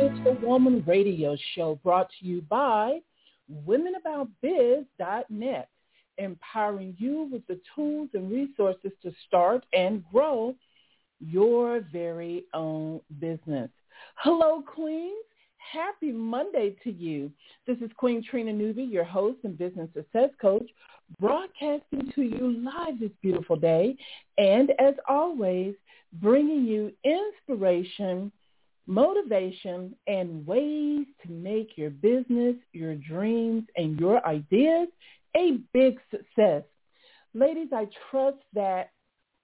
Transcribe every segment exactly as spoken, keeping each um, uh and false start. Successful Woman Radio Show, brought to you by women about biz dot net, empowering you with the tools and resources to start and grow your very own business. Hello, Queens. Happy Monday to you. This is Queen Trina Newby, your host and business success coach, broadcasting to you live this beautiful day, and as always, bringing you inspiration, motivation, and ways to make your business, your dreams, and your ideas a big success. Ladies, I trust that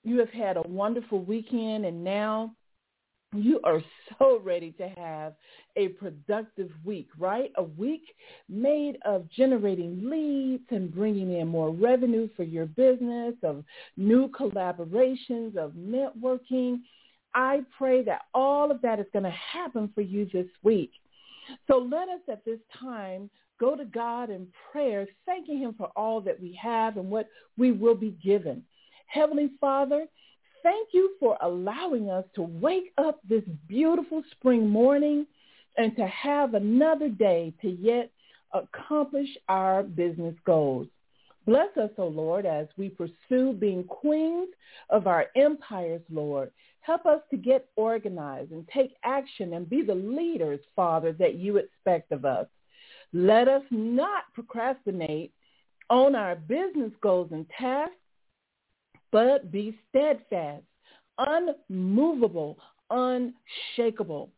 you have had a wonderful weekend, and now you are so ready to have a productive week, right? A week made of generating leads and bringing in more revenue for your business, of new collaborations, of networking. I pray that all of that is going to happen for you this week. So let us at this time go to God in prayer, thanking him for all that we have and what we will be given. Heavenly Father, thank you for allowing us to wake up this beautiful spring morning and to have another day to yet accomplish our business goals. Bless us, O Lord, as we pursue being queens of our empires, Lord. Help us to get organized and take action and be the leaders, Father, that you expect of us. Let us not procrastinate on our business goals and tasks, but be steadfast, unmovable, unshakable.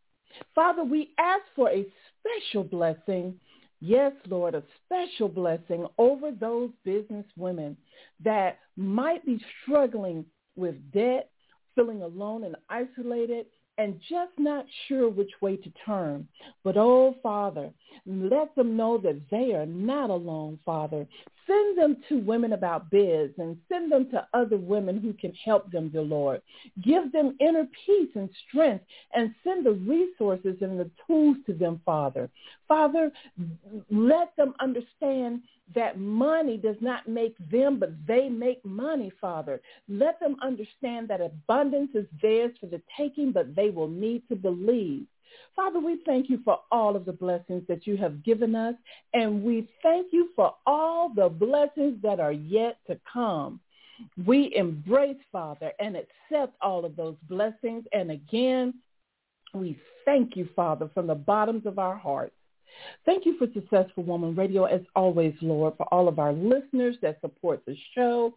Father, we ask for a special blessing, yes, Lord, a special blessing over those business women that might be struggling with debt, feeling alone and isolated, and just not sure which way to turn. But, oh, Father, let them know that they are not alone, Father. Send them to Women About Biz and send them to other women who can help them, dear Lord. Give them inner peace and strength and send the resources and the tools to them, Father. Father, let them understand that money does not make them, but they make money, Father. Let them understand that abundance is theirs for the taking, but they will need to believe. Father, we thank you for all of the blessings that you have given us, and we thank you for all the blessings that are yet to come. We embrace, Father, and accept all of those blessings, and again, we thank you, Father, from the bottoms of our hearts. Thank you for Successful Woman Radio, as always, Lord, for all of our listeners that support the show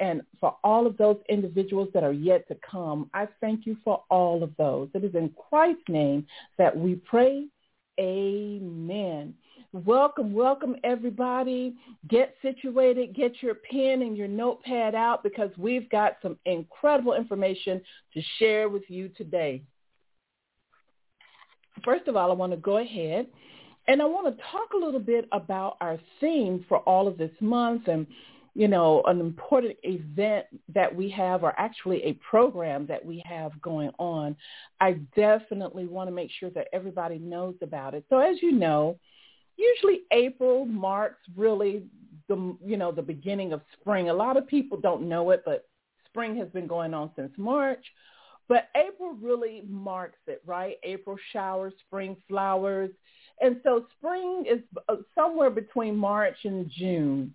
and for all of those individuals that are yet to come. I thank you for all of those. It is in Christ's name that we pray. Amen. Welcome, welcome, everybody. Get situated. Get your pen and your notepad out, because we've got some incredible information to share with you today. First of all, I want to go ahead and I want to talk a little bit about our theme for all of this month and, you know, an important event that we have, or actually a program that we have going on. I definitely want to make sure that everybody knows about it. So as you know, usually April marks really the, you know, the beginning of spring. A lot of people don't know it, but spring has been going on since March. But April really marks it, right? April showers, spring flowers. And so spring is somewhere between March and June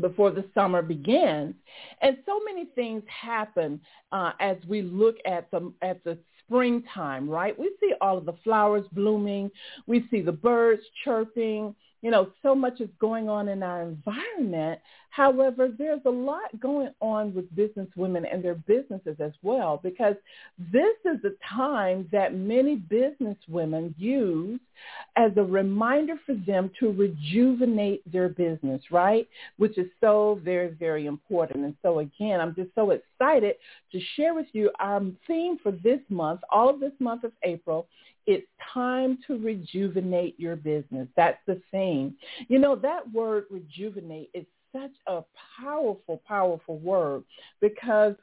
before the summer begins. And so many things happen uh, as we look at the, at the springtime, right? We see all of the flowers blooming. We see the birds chirping. You know, so much is going on in our environment. However, there's a lot going on with business women and their businesses as well, because this is the time that many business women use as a reminder for them to rejuvenate their business, right? Which is so very, very important. And so again, I'm just so excited to share with you our theme for this month, all of this month of April. It's time to rejuvenate your business. That's the thing. You know, that word rejuvenate is such a powerful, powerful word, because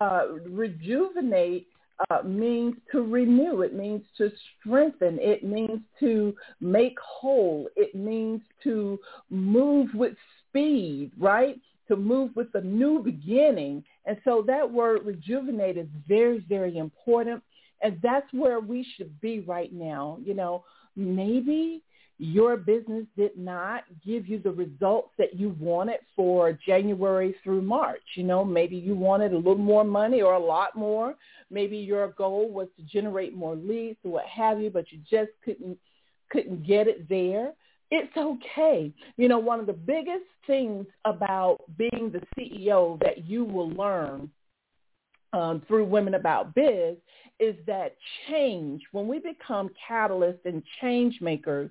uh, rejuvenate uh, means to renew. It means to strengthen. It means to make whole. It means to move with speed, right? To move with a new beginning. And so that word rejuvenate is very, very important. And that's where we should be right now. You know, maybe your business did not give you the results that you wanted for January through March. You know, maybe you wanted a little more money or a lot more. Maybe your goal was to generate more leads or what have you, but you just couldn't couldn't get it there. It's okay. You know, one of the biggest things about being the C E O that you will learn um, through Women About Biz is that change, when we become catalysts and change makers,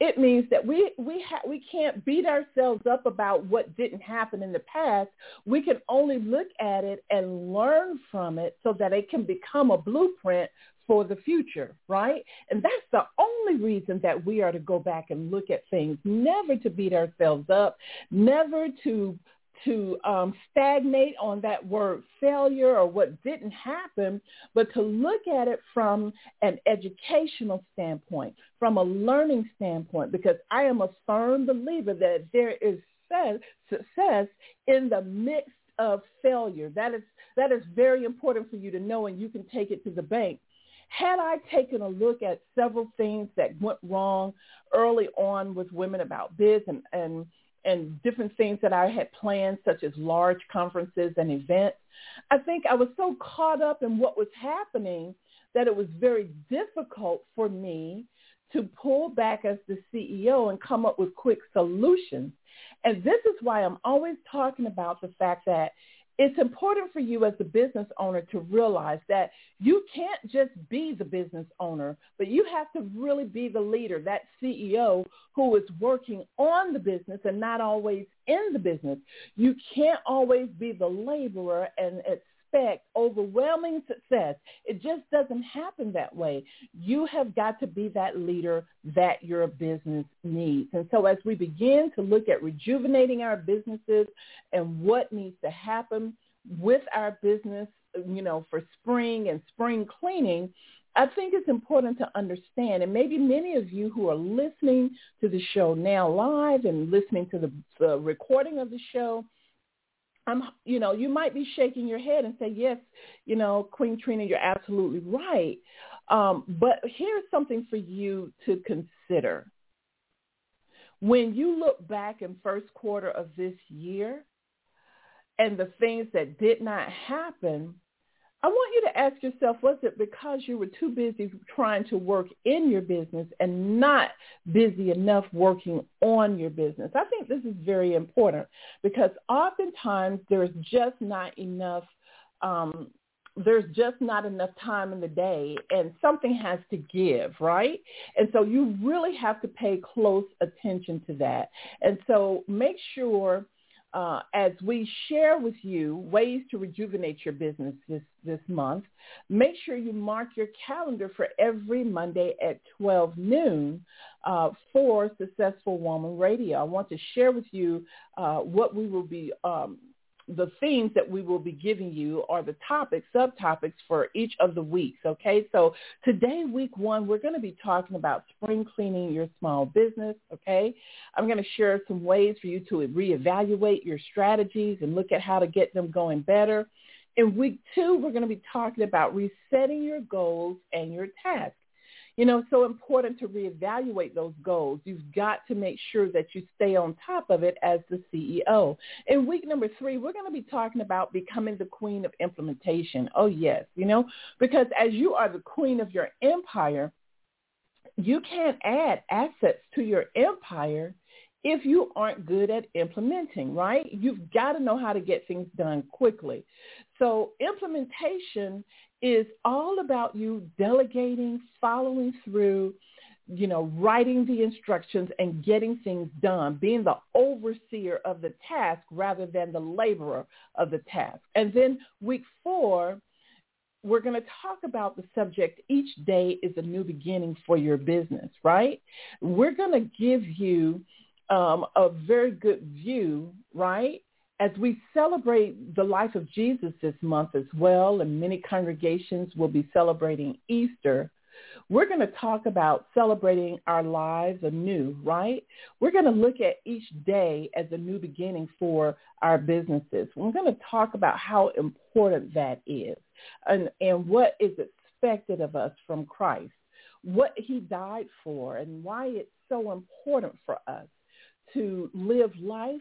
it means that we we ha- we can't beat ourselves up about what didn't happen in the past. We can only look at it and learn from it so that it can become a blueprint for the future, right? And that's the only reason that we are to go back and look at things, never to beat ourselves up, never to to um, stagnate on that word failure or what didn't happen, but to look at it from an educational standpoint, from a learning standpoint, because I am a firm believer that there is success in the midst of failure. That is, that is very important for you to know, and you can take it to the bank. Had I taken a look at several things that went wrong early on with Women About Biz and, and and different things that I had planned, such as large conferences and events, I think I was so caught up in what was happening that it was very difficult for me to pull back as the C E O and come up with quick solutions. And this is why I'm always talking about the fact that it's important for you as a business owner to realize that you can't just be the business owner, but you have to really be the leader, that C E O who is working on the business and not always in the business. You can't always be the laborer and expect overwhelming success. It just doesn't happen that way. You have got to be that leader that your business needs. And so as we begin to look at rejuvenating our businesses and what needs to happen with our business, you know, for spring and spring cleaning, I think it's important to understand, and maybe many of you who are listening to the show now live and listening to the, the recording of the show, I'm, you know, you might be shaking your head and say, yes, you know, Queen Trina, you're absolutely right. Um, but here's something for you to consider. When you look back in first quarter of this year and the things that did not happen, I want you to ask yourself, was it because you were too busy trying to work in your business and not busy enough working on your business? I think this is very important because oftentimes there's just not enough, um, there's just not enough time in the day and something has to give, right? And so you really have to pay close attention to that. And so make sure Uh, as we share with you ways to rejuvenate your business this, this month, make sure you mark your calendar for every Monday at twelve noon uh, for Successful Woman Radio. I want to share with you uh, what we will be, um, the themes that we will be giving you are the topics, subtopics for each of the weeks, okay? So today, week one, we're going to be talking about spring cleaning your small business, okay? I'm going to share some ways for you to reevaluate your strategies and look at how to get them going better. In week two, we're going to be talking about resetting your goals and your tasks. You know, it's so important to reevaluate those goals. You've got to make sure that you stay on top of it as the C E O. In week number three, we're going to be talking about becoming the queen of implementation. Oh, yes, you know, because as you are the queen of your empire, you can't add assets to your empire if you aren't good at implementing, right? You've got to know how to get things done quickly. So implementation is all about you delegating, following through, you know, writing the instructions and getting things done, being the overseer of the task rather than the laborer of the task. And then week four, we're going to talk about the subject, each day is a new beginning for your business, right? We're going to give you um, a very good view, right? As we celebrate the life of Jesus this month as well, and many congregations will be celebrating Easter, we're going to talk about celebrating our lives anew, right? We're going to look at each day as a new beginning for our businesses. We're going to talk about how important that is and, and what is at expected of us from Christ, what he died for, and why it's so important for us to live life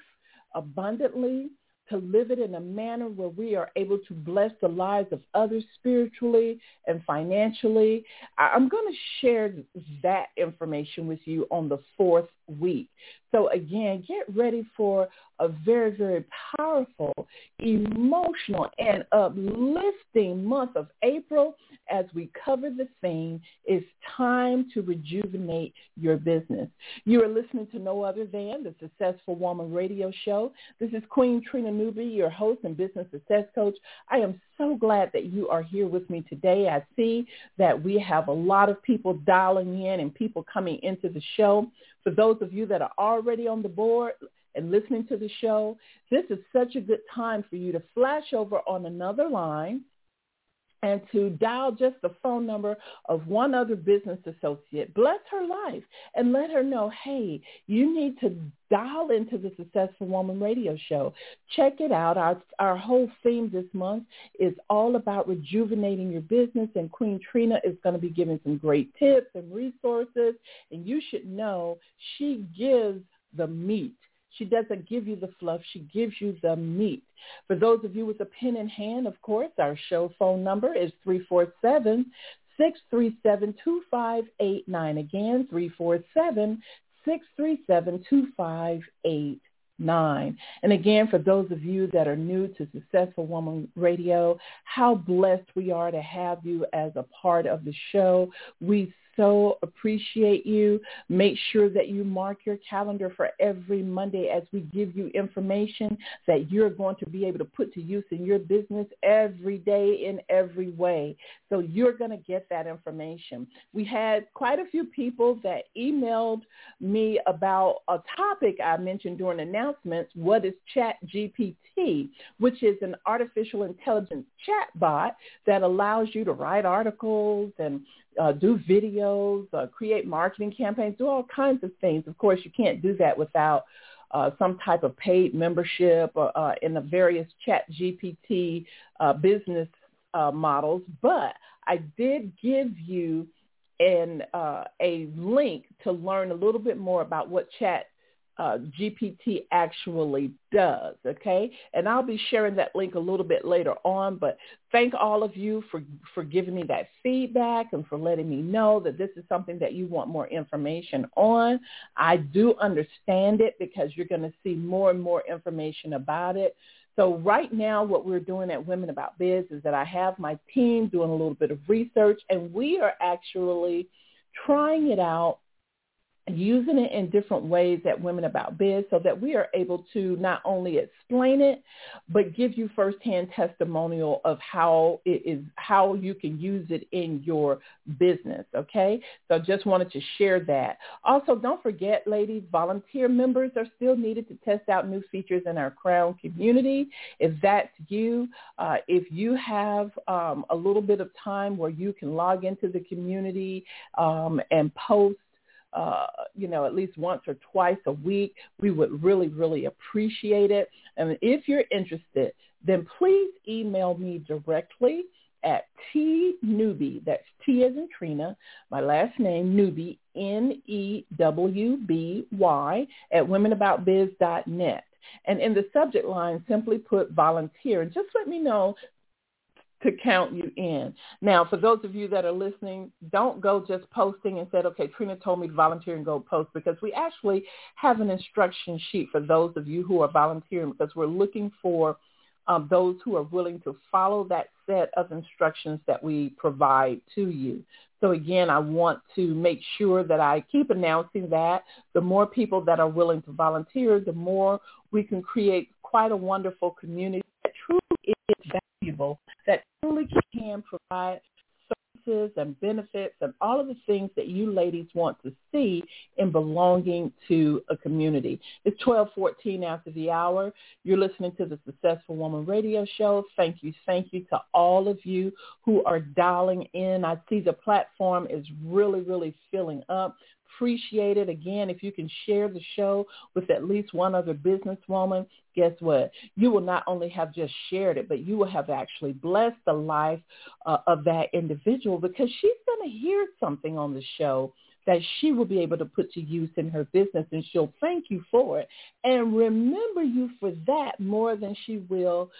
abundantly, to live it in a manner where we are able to bless the lives of others spiritually and financially. I'm going to share that information with you on the fourth week. So again, get ready for a very, very powerful, emotional, and uplifting month of April as we cover the theme, It's Time to Rejuvenate Your Business. You are listening to no other than the Successful Woman Radio Show. This is Queen Trina Newby, your host and business success coach. I am so glad that you are here with me today. I see that we have a lot of people dialing in and people coming into the show. For those of you that are already on the board and listening to the show, this is such a good time for you to flash over on another line and to dial just the phone number of one other business associate. Bless her life and let her know, hey, you need to dial into the Successful Woman Radio Show. Check it out. Our, our whole theme this month is all about rejuvenating your business, and Queen Trina is going to be giving some great tips and resources, and you should know she gives the meat. She doesn't give you the fluff. She gives you the meat. For those of you with a pen in hand, of course, our show phone number is three four seven, six three seven, two five eight nine. Again, three four seven, six three seven, two five eight nine. Nine. And again, for those of you that are new to Successful Woman Radio, how blessed we are to have you as a part of the show. We so appreciate you. Make sure that you mark your calendar for every Monday as we give you information that you're going to be able to put to use in your business every day in every way. So you're going to get that information. We had quite a few people that emailed me about a topic I mentioned during announcements. What is ChatGPT, which is an artificial intelligence chatbot that allows you to write articles and Uh, do videos, uh, create marketing campaigns, do all kinds of things. Of course, you can't do that without uh, some type of paid membership or, uh, in the various ChatGPT uh, business uh, models. But I did give you an, uh, a link to learn a little bit more about what Chat Uh, G P T actually does, okay? And I'll be sharing that link a little bit later on, but thank all of you for, for giving me that feedback and for letting me know that this is something that you want more information on. I do understand it because you're going to see more and more information about it. So right now, what we're doing at Women About Biz is that I have my team doing a little bit of research, and we are actually trying it out, using it in different ways at Women About Biz so that we are able to not only explain it, but give you firsthand testimonial of how it is, how you can use it in your business, okay? So just wanted to share that. Also, don't forget, ladies, volunteer members are still needed to test out new features in our Crown community. If that's you, uh, if you have um, a little bit of time where you can log into the community um, and post, Uh, you know, at least once or twice a week, we would really, really appreciate it. And if you're interested, then please email me directly at T Newby, that's T as in Trina, my last name, Newby, N E W B Y, at women about biz dot net. And in the subject line, simply put volunteer, and just let me know to count you in. Now, for those of you that are listening, don't go just posting and said, okay, Trina told me to volunteer and go post, because we actually have an instruction sheet for those of you who are volunteering, because we're looking for um, those who are willing to follow that set of instructions that we provide to you. So again, I want to make sure that I keep announcing that the more people that are willing to volunteer, the more we can create quite a wonderful community that truly is valuable, that truly can provide services and benefits and all of the things that you ladies want to see in belonging to a community. It's twelve fourteen after the hour. You're listening to the Successful Woman Radio Show. Thank you. Thank you to all of you who are dialing in. I see the platform is really, really filling up. appreciate it. Again, if you can share the show with at least one other businesswoman, guess what? You will not only have just shared it, but you will have actually blessed the life uh, of that individual, because she's going to hear something on the show that she will be able to put to use in her business, and she'll thank you for it and remember you for that more than she will,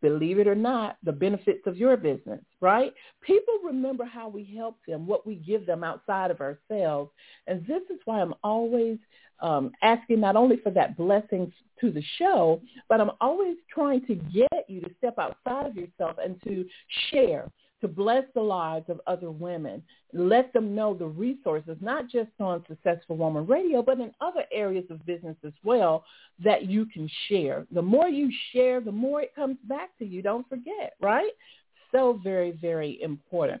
believe it or not, the benefits of your business, right? People remember how we help them, what we give them outside of ourselves. And this is why I'm always um, asking not only for that blessing to the show, but I'm always trying to get you to step outside of yourself and to share, to bless the lives of other women. Let them know the resources, not just on Successful Woman Radio, but in other areas of business as well that you can share. The more you share, the more it comes back to you. Don't forget, right? So very, very important.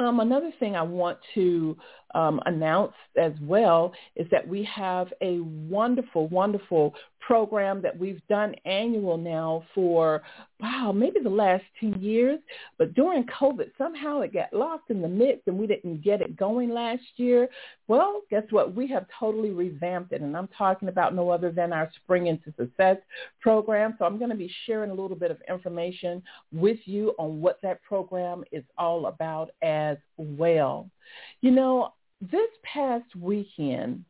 Um, another thing I want to um, announce as well is that we have a wonderful, wonderful program that we've done annual now for, wow, maybe the last ten years. But during COVID, somehow it got lost in the mix and we didn't get it going last year. Well, guess what? We have totally revamped it. And I'm talking about no other than our Spring into Success program. So I'm going to be sharing a little bit of information with you on what that program is all about as as well. You know, this past weekend,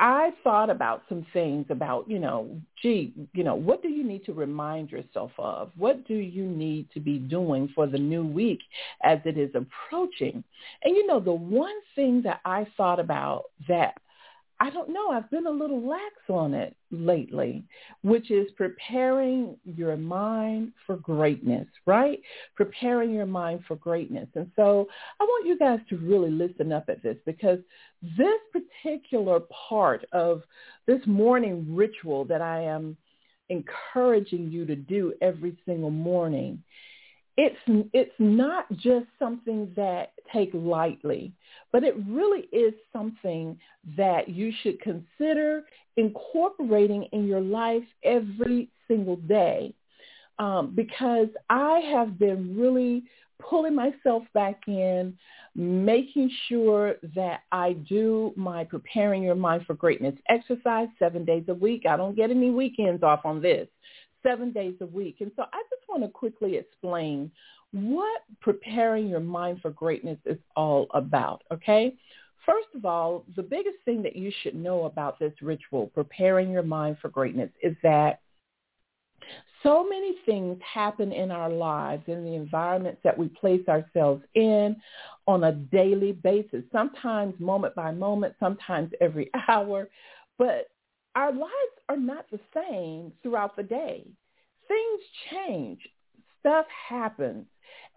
I thought about some things about, you know, gee, you know, what do you need to remind yourself of? What do you need to be doing for the new week as it is approaching? And, you know, the one thing that I thought about that I don't know, I've been a little lax on it lately, which is preparing your mind for greatness, right? Preparing your mind for greatness. And so I want you guys to really listen up at this, because this particular part of this morning ritual that I am encouraging you to do every single morning, It's it's not just something that take lightly, but it really is something that you should consider incorporating in your life every single day, um, because I have been really pulling myself back in, making sure that I do my preparing your mind for greatness exercise seven days a week. I don't get any weekends off on this. Seven days a week. And so I just want to quickly explain what preparing your mind for greatness is all about, okay? First of all, the biggest thing that you should know about this ritual, preparing your mind for greatness, is that so many things happen in our lives, in the environments that we place ourselves in on a daily basis, sometimes moment by moment, sometimes every hour, but our lives are not the same throughout the day. Things change. Stuff happens.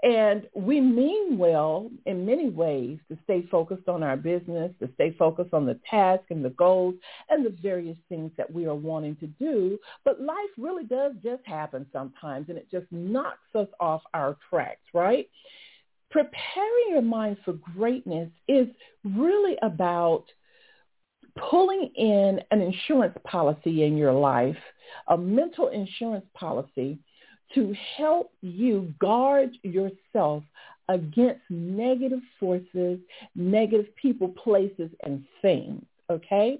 And we mean well in many ways to stay focused on our business, to stay focused on the task and the goals and the various things that we are wanting to do. But life really does just happen sometimes, and it just knocks us off our tracks, right? Preparing your mind for greatness is really about pulling in an insurance policy in your life, a mental insurance policy, to help you guard yourself against negative forces, negative people, places, and things, okay?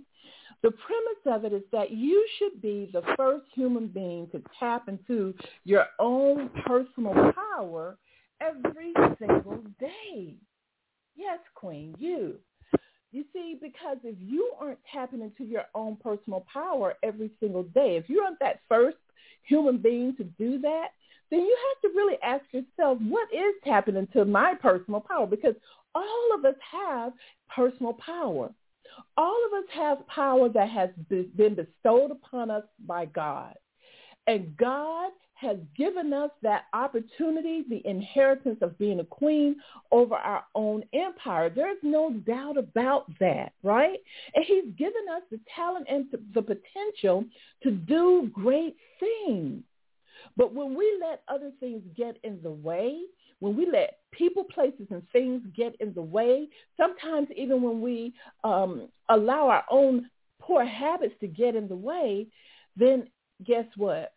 The premise of it is that you should be the first human being to tap into your own personal power every single day. Yes, Queen, you. You see, because if you aren't tapping into your own personal power every single day, if you aren't that first human being to do that, then you have to really ask yourself, what is tapping into my personal power? Because all of us have personal power. All of us have power that has been bestowed upon us by God. And God has given us that opportunity, the inheritance of being a queen over our own empire. There's no doubt about that, right? And he's given us the talent and the potential to do great things. But when we let other things get in the way, when we let people, places, and things get in the way, sometimes even when we um, allow our own poor habits to get in the way, then guess what?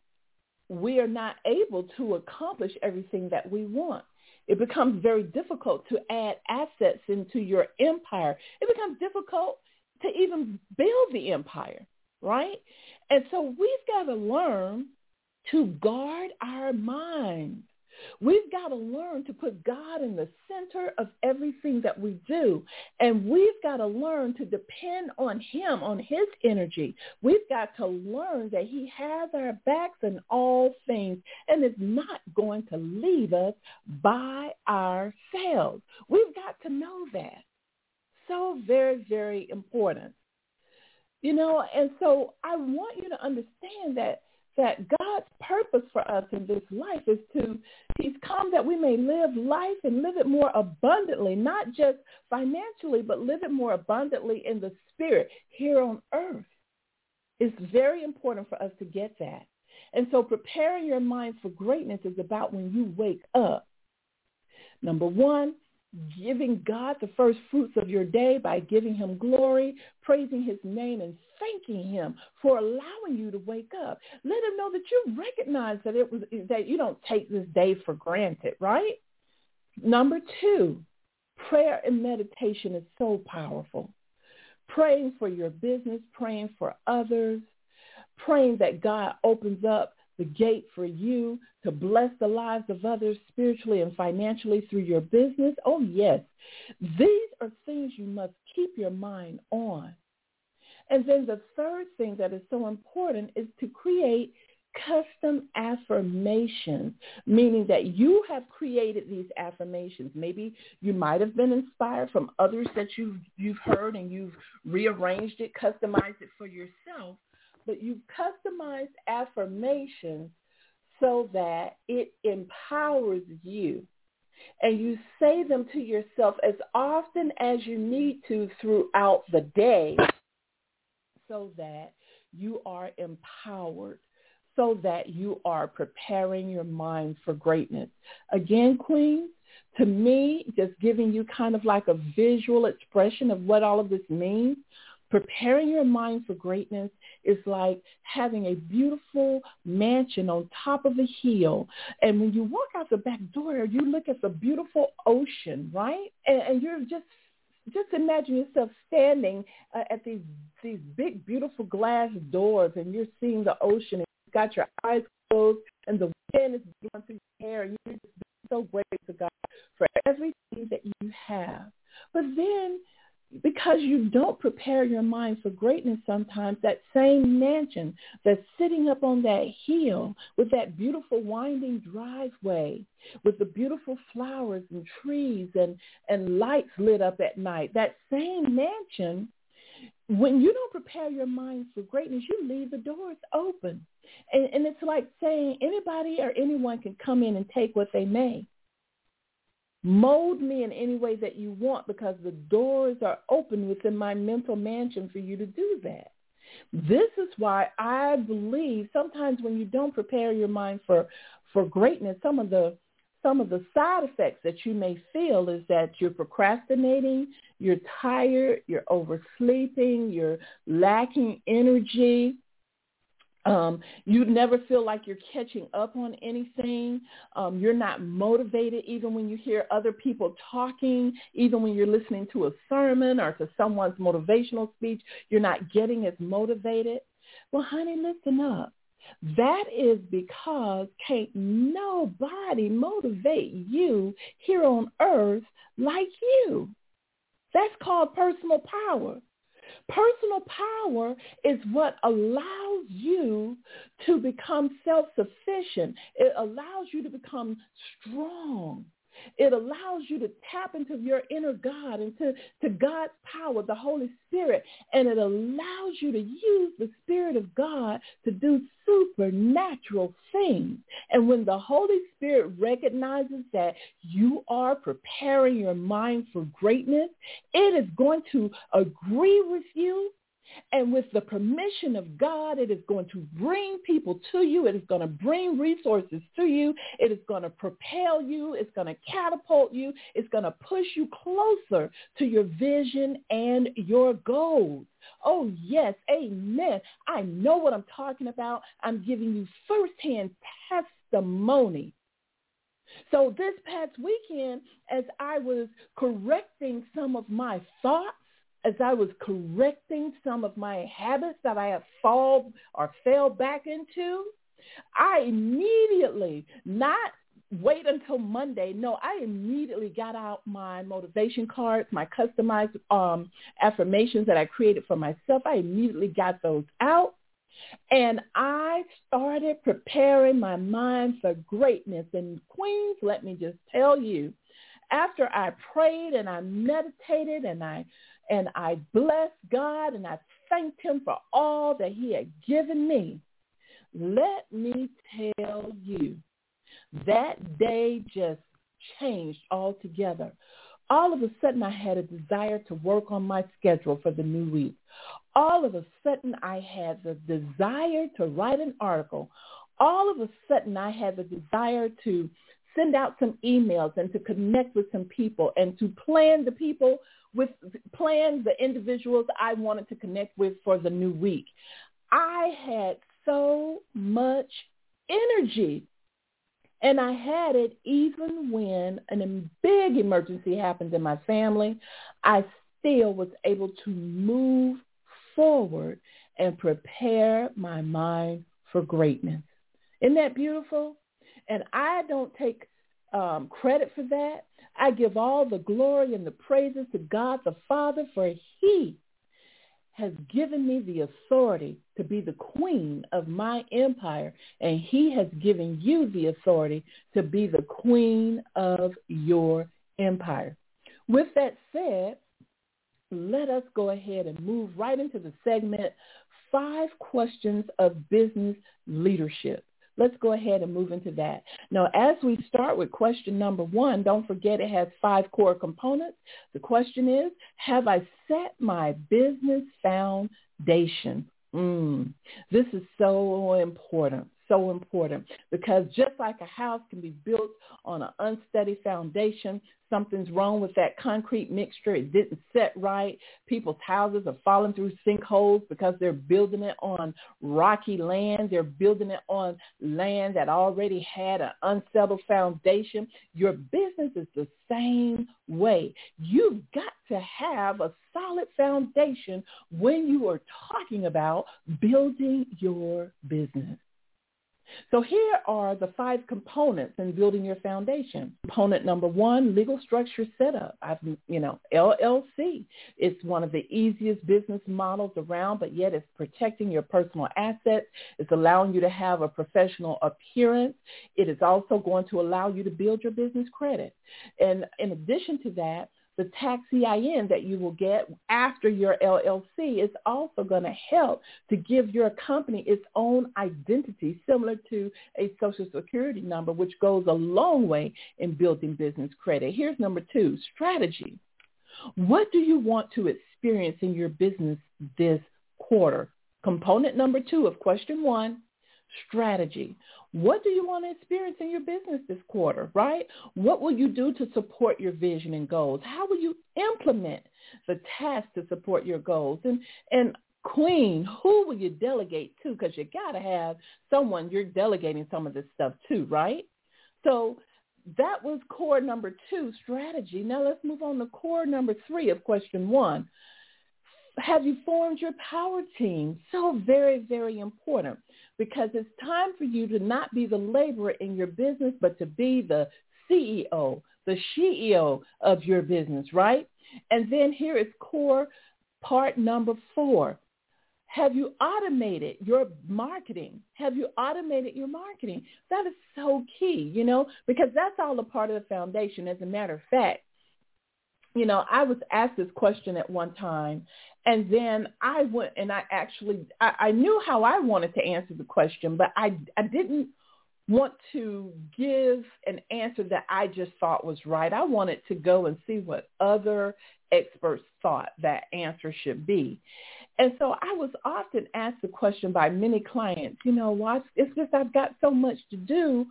We are not able to accomplish everything that we want. It becomes very difficult to add assets into your empire. It becomes difficult to even build the empire, right? And so we've got to learn to guard our mind. We've got to learn to put God in the center of everything that we do. And we've got to learn to depend on him, on his energy. We've got to learn that he has our backs in all things and is not going to leave us by ourselves. We've got to know that. So very, very important. You know, and so I want you to understand that that God's purpose for us in this life is to, he's come that we may live life and live it more abundantly, not just financially, but live it more abundantly in the spirit here on earth. It's very important for us to get that. And so preparing your mind for greatness is about when you wake up. Number one, giving God the first fruits of your day by giving him glory, praising his name, and thanking him for allowing you to wake up. Let him know that you recognize that it was that you don't take this day for granted, right? Number two, prayer and meditation is so powerful. Praying for your business, praying for others, praying that God opens up the gate for you to bless the lives of others spiritually and financially through your business. Oh, yes. These are things you must keep your mind on. And then the third thing that is so important is to create custom affirmations, meaning that you have created these affirmations. Maybe you might have been inspired from others that you've, you've heard and you've rearranged it, customized it for yourself. But you've customized affirmations so that it empowers you. And you say them to yourself as often as you need to throughout the day so that you are empowered, so that you are preparing your mind for greatness. Again, Queen, to me, just giving you kind of like a visual expression of what all of this means, preparing your mind for greatness is like having a beautiful mansion on top of a hill. And when you walk out the back door, you look at the beautiful ocean, right? And, and you're just, just imagine yourself standing uh, at these, these big, beautiful glass doors, and you're seeing the ocean. And you've got your eyes closed, and the wind is blowing through your hair, and you're just so grateful to God for everything that you have. But then, because you don't prepare your mind for greatness sometimes, that same mansion that's sitting up on that hill with that beautiful winding driveway, with the beautiful flowers and trees and, and lights lit up at night, that same mansion, when you don't prepare your mind for greatness, you leave the doors open. And, and it's like saying anybody or anyone can come in and take what they may. Mold me in any way that you want because the doors are open within my mental mansion for you to do that. This is why I believe sometimes when you don't prepare your mind for, for greatness, some of the some of the side effects that you may feel is that you're procrastinating, you're tired, you're oversleeping, you're lacking energy. Um, you never feel like you're catching up on anything. Um, you're not motivated even when you hear other people talking, even when you're listening to a sermon or to someone's motivational speech, you're not getting as motivated. Well, honey, listen up. That is because can't nobody motivate you here on earth like you. That's called personal power. Personal power is what allows you to become self-sufficient. It allows you to become strong. It allows you to tap into your inner God, into to God's power, the Holy Spirit, and it allows you to use the Spirit of God to do supernatural things. And when the Holy Spirit recognizes that you are preparing your mind for greatness, it is going to agree with you. And with the permission of God, it is going to bring people to you. It is going to bring resources to you. It is going to propel you. It's going to catapult you. It's going to push you closer to your vision and your goals. Oh, yes. Amen. I know what I'm talking about. I'm giving you firsthand testimony So this past weekend, as I was correcting some of my thoughts, as I was correcting some of my habits that I have fall or fell back into, I immediately, not wait until Monday, no, I immediately got out my motivation cards, my customized um, affirmations that I created for myself. I immediately got those out. And I started preparing my mind for greatness. And Queens, let me just tell you, after I prayed and I meditated and I and I blessed God and I thanked him for all that he had given me, let me tell you, that day just changed altogether. All of a sudden, I had a desire to work on my schedule for the new week. All of a sudden, I had the desire to write an article. All of a sudden, I had the desire to send out some emails and to connect with some people and to plan the people with plan the individuals I wanted to connect with for the new week. I had so much energy, and I had it even when a big emergency happened in my family. I still was able to move forward and prepare my mind for greatness. Isn't that beautiful? And I don't take um, credit for that. I give all the glory and the praises to God the Father, for he has given me the authority to be the queen of my empire, and he has given you the authority to be the queen of your empire. With that said, let us go ahead and move right into the segment, Five Questions of Business Leadership. Let's go ahead and move into that. Now, as we start with question number one, don't forget it has five core components. The question is, have I set my business foundation? Mm, this is so important, so important, because just like a house can be built on an unsteady foundation, something's wrong with that concrete mixture. It didn't set right. People's houses are falling through sinkholes because they're building it on rocky land. They're building it on land that already had an unsettled foundation. Your business is the same way. You've got to have a solid foundation when you are talking about building your business. So here are the five components in building your foundation. Component number one, legal structure setup. I've, you know, L L C. It's one of the easiest business models around, but yet it's protecting your personal assets. It's allowing you to have a professional appearance. It is also going to allow you to build your business credit. And in addition to that, the tax E I N that you will get after your L L C is also going to help to give your company its own identity, similar to a social security number, which goes a long way in building business credit. Here's number two, strategy. What do you want to experience in your business this quarter? Component number two of question one, strategy. What do you want to experience in your business this quarter, right? What will you do to support your vision and goals? How will you implement the tasks to support your goals? And, and Queen, who will you delegate to? Because you got to have someone you're delegating some of this stuff to, right? So that was core number two, strategy. Now let's move on to core number three of question one. Have you formed your power team? So very, very important, because it's time for you to not be the laborer in your business, but to be the C E O, the C E O of your business, right? And then here is core part number four. Have you automated your marketing? Have you automated your marketing? That is so key, you know, because that's all a part of the foundation. As a matter of fact, you know, I was asked this question at one time, and then I went and I actually, I, I knew how I wanted to answer the question, but I, I didn't want to give an answer that I just thought was right. I wanted to go and see what other experts thought that answer should be. And so I was often asked the question by many clients, you know, well, it's just I've got so much to do.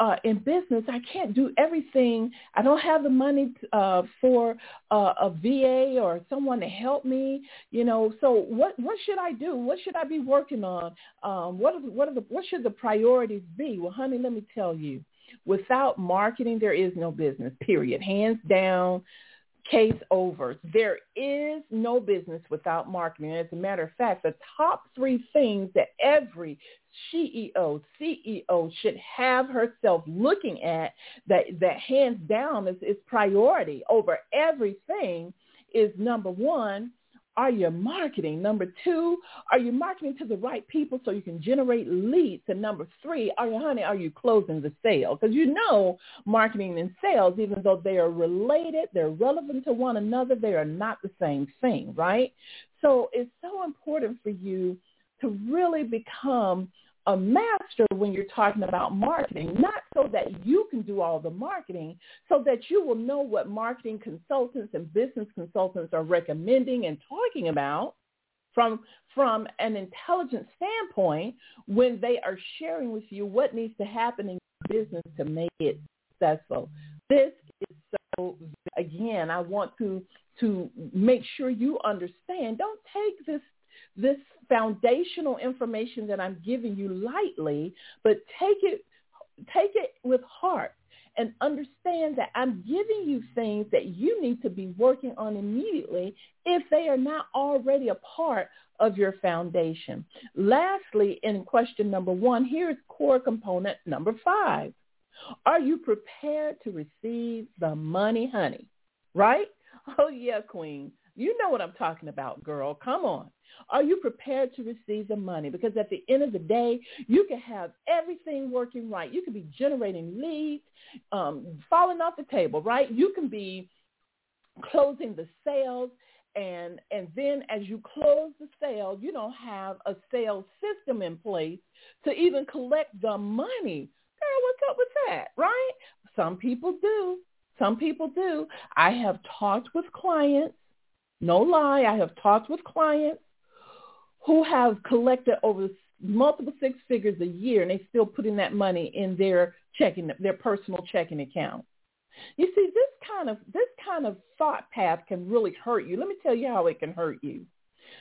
Uh, in business, I can't do everything. I don't have the money uh, for uh, a V A or someone to help me, you know. So what what should I do? What should I be working on? Um, what what are the, what should the priorities be? Well, honey, let me tell you, Without marketing, there is no business, period. Hands down, case over. There is no business without marketing. And as a matter of fact, the top three things that every C E O, C E O should have herself looking at that, that hands down is, is priority over everything is number one, are you marketing? Number two, are you marketing to the right people so you can generate leads? And number three, are you, honey, are you closing the sale? Because you know marketing and sales, even though they are related, they're relevant to one another, they are not the same thing, right? So it's so important for you to really become a master when you're talking about marketing, not so that you can do all the marketing, so that you will know what marketing consultants and business consultants are recommending and talking about from from an intelligent standpoint when they are sharing with you what needs to happen in your business to make it successful. This is so, again, I want to to make sure you understand, don't take this This foundational information that I'm giving you lightly, but take it, take it with heart and understand that I'm giving you things that you need to be working on immediately if they are not already a part of your foundation. Lastly, in question number one, here is core component number five. Are you prepared to receive the money, honey? Right? Oh, yeah, Queen. You know what I'm talking about, girl. Come on. Are you prepared to receive the money? Because at the end of the day, you can have everything working right. You can be generating leads, um, falling off the table, right? You can be closing the sales. And and then as you close the sale, you don't have a sales system in place to even collect the money. Girl, what's up with that, right? Some people do. Some people do. I have talked with clients. No lie, I have talked with clients who have collected over multiple six figures a year, and they still putting that money in their checking, their personal checking account. You see, this kind of this kind of thought path can really hurt you. Let me tell you how it can hurt you.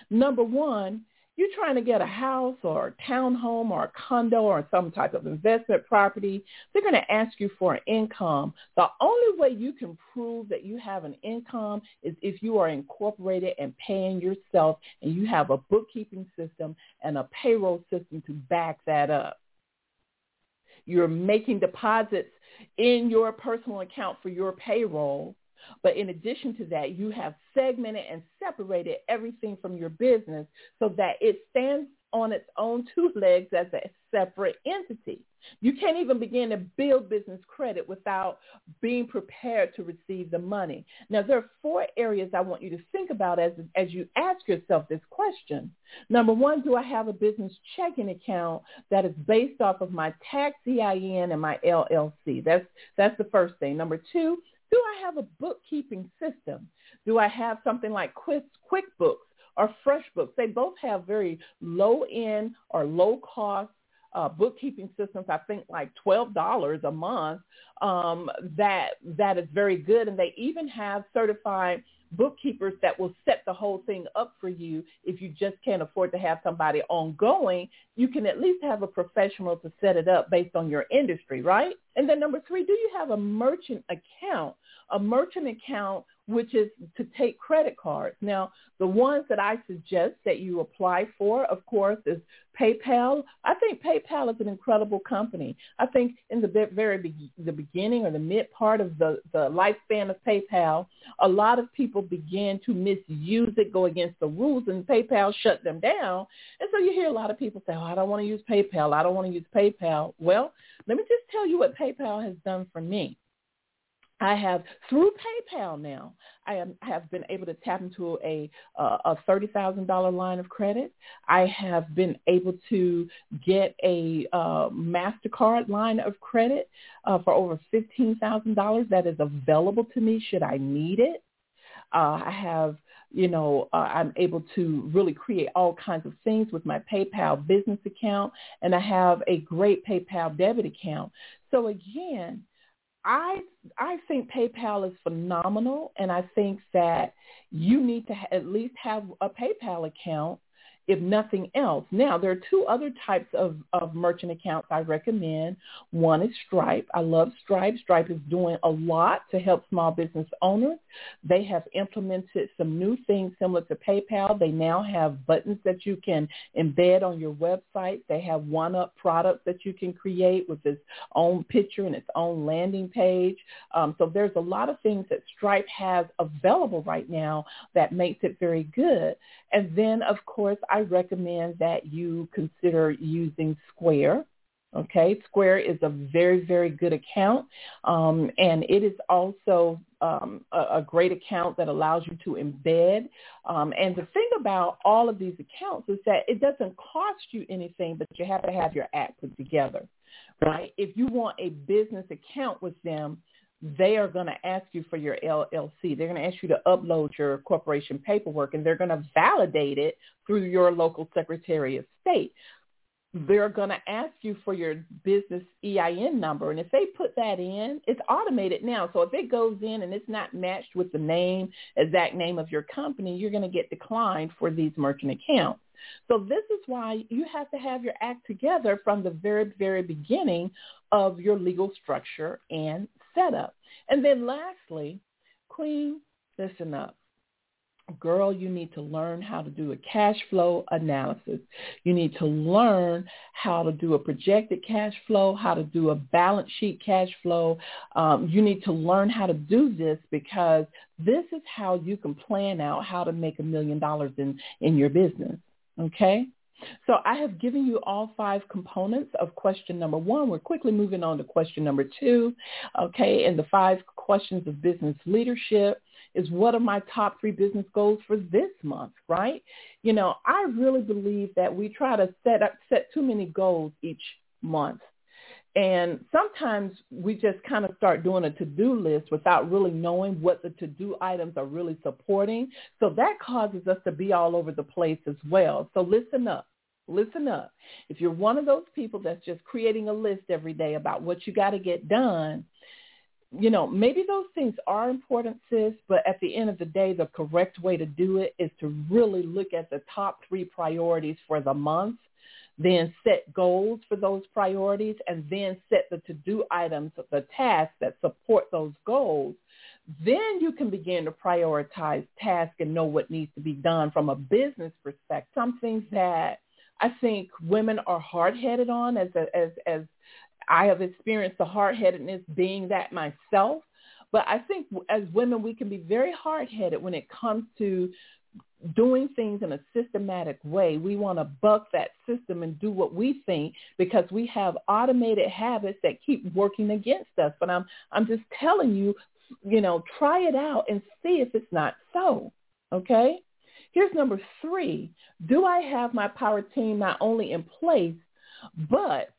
Number one, you're trying to get a house or a townhome or a condo or some type of investment property. They're going to ask you for an income. The only way you can prove that you have an income is if you are incorporated and paying yourself and you have a bookkeeping system and a payroll system to back that up. You're making deposits in your personal account for your payroll. But in addition to that, you have segmented and separated everything from your business so that it stands on its own two legs as a separate entity. You can't even begin to build business credit without being prepared to receive the money. Now, there are four areas I want you to think about as, as you ask yourself this question. Number one, do I have a business checking account that is based off of my tax E I N and my L L C? That's, that's the first thing. Number two, do I have a bookkeeping system? Do I have something like QuickBooks or FreshBooks? They both have very low-end or low-cost uh, bookkeeping systems, I think like twelve dollars a month, um, that that is very good. And they even have certified bookkeepers that will set the whole thing up for you. If you just can't afford to have somebody ongoing, you can at least have a professional to set it up based on your industry, right? And then number three, do you have a merchant account? A merchant account, which is to take credit cards. Now, the ones that I suggest that you apply for, of course, is PayPal. I think PayPal is an incredible company. I think in the very be- the beginning or the mid part of the, the lifespan of PayPal, a lot of people began to misuse it, go against the rules, and PayPal shut them down. And so you hear a lot of people say, oh, I don't want to use PayPal. I don't want to use PayPal. Well, let me just tell you what PayPal has done for me. I have, through PayPal now, I am, have been able to tap into a, uh, a thirty thousand dollars line of credit. I have been able to get a uh, MasterCard line of credit uh, for over fifteen thousand dollars that is available to me should I need it. Uh, I have, you know, uh, I'm able to really create all kinds of things with my PayPal business account, and I have a great PayPal debit account. So again, I I think PayPal is phenomenal, and I think that you need to ha- at least have a PayPal account if nothing else. Now, there are two other types of, of merchant accounts I recommend. One is Stripe. I love Stripe. Stripe is doing a lot to help small business owners. They have implemented some new things similar to PayPal. They now have buttons that you can embed on your website. They have one-up products that you can create with its own picture and its own landing page. Um, so there's a lot of things that Stripe has available right now that makes it very good. And then, of course, I recommend that you consider using Square. Okay, Square is a very, very good account, um, and it is also um, a, a great account that allows you to embed. Um, and the thing about all of these accounts is that it doesn't cost you anything, but you have to have your act put together, right? If you want a business account with them, they are going to ask you for your L L C. They're going to ask you to upload your corporation paperwork, and they're going to validate it through your local Secretary of State. They're going to ask you for your business E I N number, and if they put that in, it's automated now. So if it goes in and it's not matched with the name, exact name of your company, you're going to get declined for these merchant accounts. So this is why you have to have your act together from the very, very beginning of your legal structure and setup. And then lastly, Queen, listen up. Girl, you need to learn how to do a cash flow analysis. You need to learn how to do a projected cash flow, how to do a balance sheet cash flow. Um, you need to learn how to do this because this is how you can plan out how to make a million dollars in, in your business, okay? So I have given you all five components of question number one. We're quickly moving on to question number two, okay? And the five questions of business leadership is, what are my top three business goals for this month, right? You know, I really believe that we try to set up, set too many goals each month. And sometimes we just kind of start doing a to-do list without really knowing what the to-do items are really supporting. So that causes us to be all over the place as well. So listen up. Listen up. If you're one of those people that's just creating a list every day about what you got to get done, you know, maybe those things are important, sis, but at the end of the day, the correct way to do it is to really look at the top three priorities for the month, then set goals for those priorities, and then set the to-do items, the tasks that support those goals. Then you can begin to prioritize tasks and know what needs to be done from a business perspective. Something that I think women are hard-headed on, as a, as as I have experienced the hard-headedness being that myself. But I think as women, we can be very hard-headed when it comes to doing things in a systematic way. We want to buck that system and do what we think because we have automated habits that keep working against us. But I'm I'm just telling you, you know, try it out and see if it's not so, okay? Here's number three. Do I have my power team not only in place, but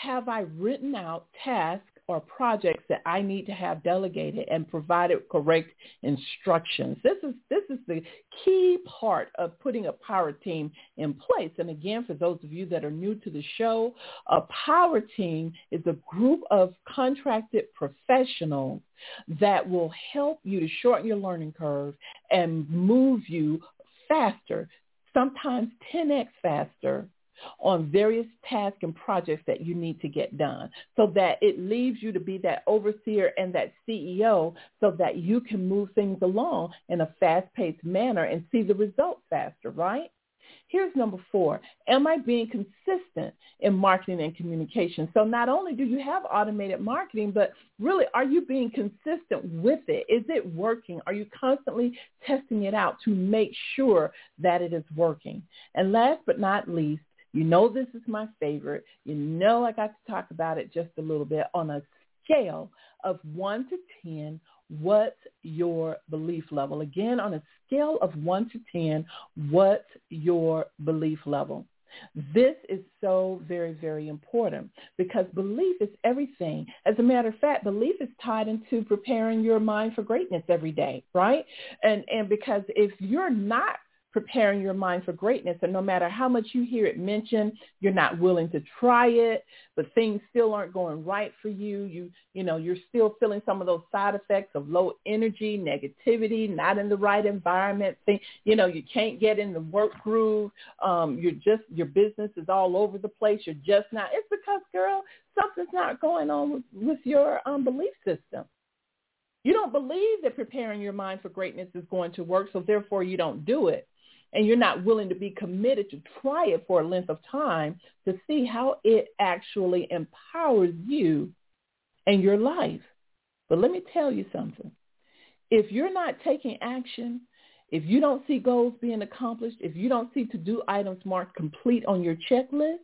have I written out tasks or projects that I need to have delegated and provided correct instructions? This is this is the key part of putting a power team in place. And again, for those of you that are new to the show, a power team is a group of contracted professionals that will help you to shorten your learning curve and move you faster, sometimes ten x faster, on various tasks and projects that you need to get done, so that it leaves you to be that overseer and that C E O so that you can move things along in a fast-paced manner and see the results faster, right? Here's number four. Am I being consistent in marketing and communication? So not only do you have automated marketing, but really, are you being consistent with it? Is it working? Are you constantly testing it out to make sure that it is working? And last but not least, you know this is my favorite. You know I got to talk about it just a little bit. On a scale of one to ten, what's your belief level? Again, on a scale of one to ten, what's your belief level? This is so very, very important because belief is everything. As a matter of fact, belief is tied into preparing your mind for greatness every day, right? And and because if you're not preparing your mind for greatness. And no matter how much you hear it mentioned, you're not willing to try it, but things still aren't going right for you. You, you know, you're still feeling some of those side effects of low energy, negativity, not in the right environment. Thing, you know, you can't get in the work groove. Um, you're just, your business is all over the place. You're just not, it's because, girl, something's not going on with, with your um, belief system. You don't believe that preparing your mind for greatness is going to work, so therefore you don't do it. And you're not willing to be committed to try it for a length of time to see how it actually empowers you and your life. But let me tell you something. If you're not taking action, if you don't see goals being accomplished, if you don't see to-do items marked complete on your checklist,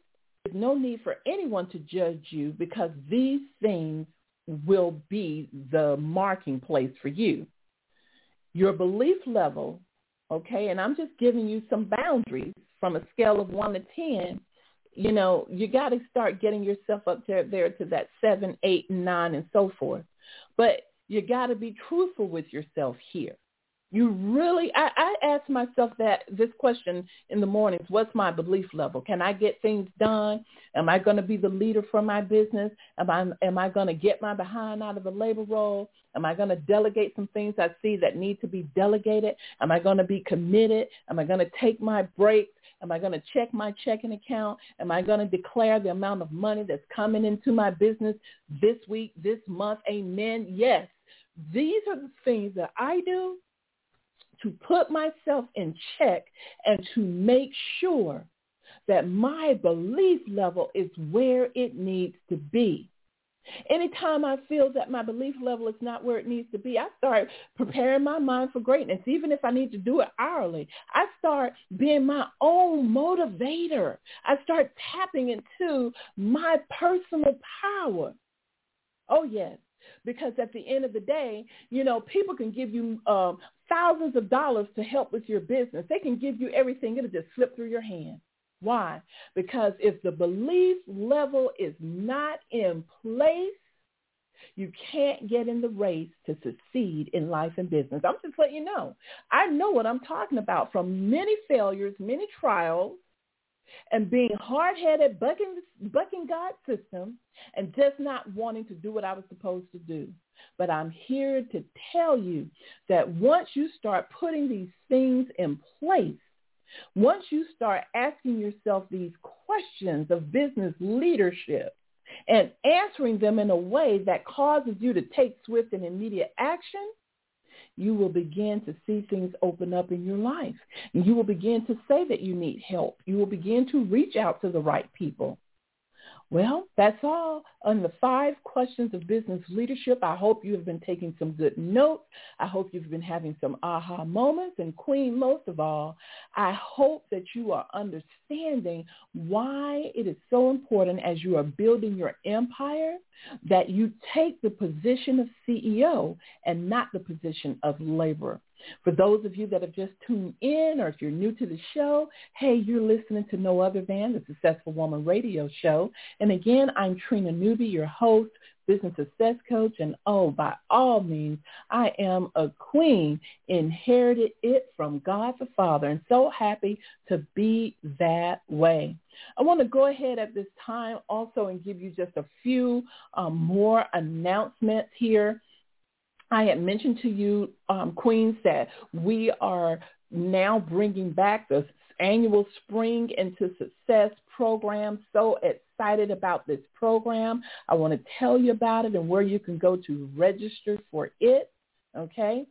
there's no need for anyone to judge you, because these things will be the marking place for you. Your belief level, okay, and I'm just giving you some boundaries from a scale of one to ten. You know, you got to start getting yourself up there, there to that seven, eight, and nine, and so forth. But you got to be truthful with yourself here. You really, I, I ask myself that, this question in the mornings: what's my belief level? Can I get things done? Am I going to be the leader for my business? Am I, am I going to get my behind out of the labor role? Am I going to delegate some things I see that need to be delegated? Am I going to be committed? Am I going to take my breaks? Am I going to check my checking account? Am I going to declare the amount of money that's coming into my business this week, this month? Amen. Yes. These are the things that I do to put myself in check and to make sure that my belief level is where it needs to be. Anytime I feel that my belief level is not where it needs to be, I start preparing my mind for greatness, even if I need to do it hourly. I start being my own motivator. I start tapping into my personal power. Oh, yes. Because at the end of the day, you know, people can give you um, thousands of dollars to help with your business. They can give you everything. It'll just slip through your hand. Why? Because if the belief level is not in place, you can't get in the race to succeed in life and business. I'm just letting you know. I know what I'm talking about from many failures, many trials, and being hard-headed, bucking, bucking God's system, and just not wanting to do what I was supposed to do. But I'm here to tell you that once you start putting these things in place, once you start asking yourself these questions of business leadership and answering them in a way that causes you to take swift and immediate action, you will begin to see things open up in your life. You will begin to say that you need help. You will begin to reach out to the right people. Well, that's all on the five questions of business leadership. I hope you have been taking some good notes. I hope you've been having some aha moments. And Queen, most of all, I hope that you are understanding why it is so important as you are building your empire that you take the position of C E O and not the position of laborer. For those of you that have just tuned in, or if you're new to the show, hey, you're listening to no other than the Successful Woman Radio Show. And again, I'm Trina Newby, your host, business success coach, and oh, by all means, I am a queen, inherited it from God the Father, and so happy to be that way. I want to go ahead at this time also and give you just a few um, more announcements here. I had mentioned to you, um, Queens, that we are now bringing back the annual Spring into Success program. So excited about this program. I want to tell you about it and where you can go to register for it, okay?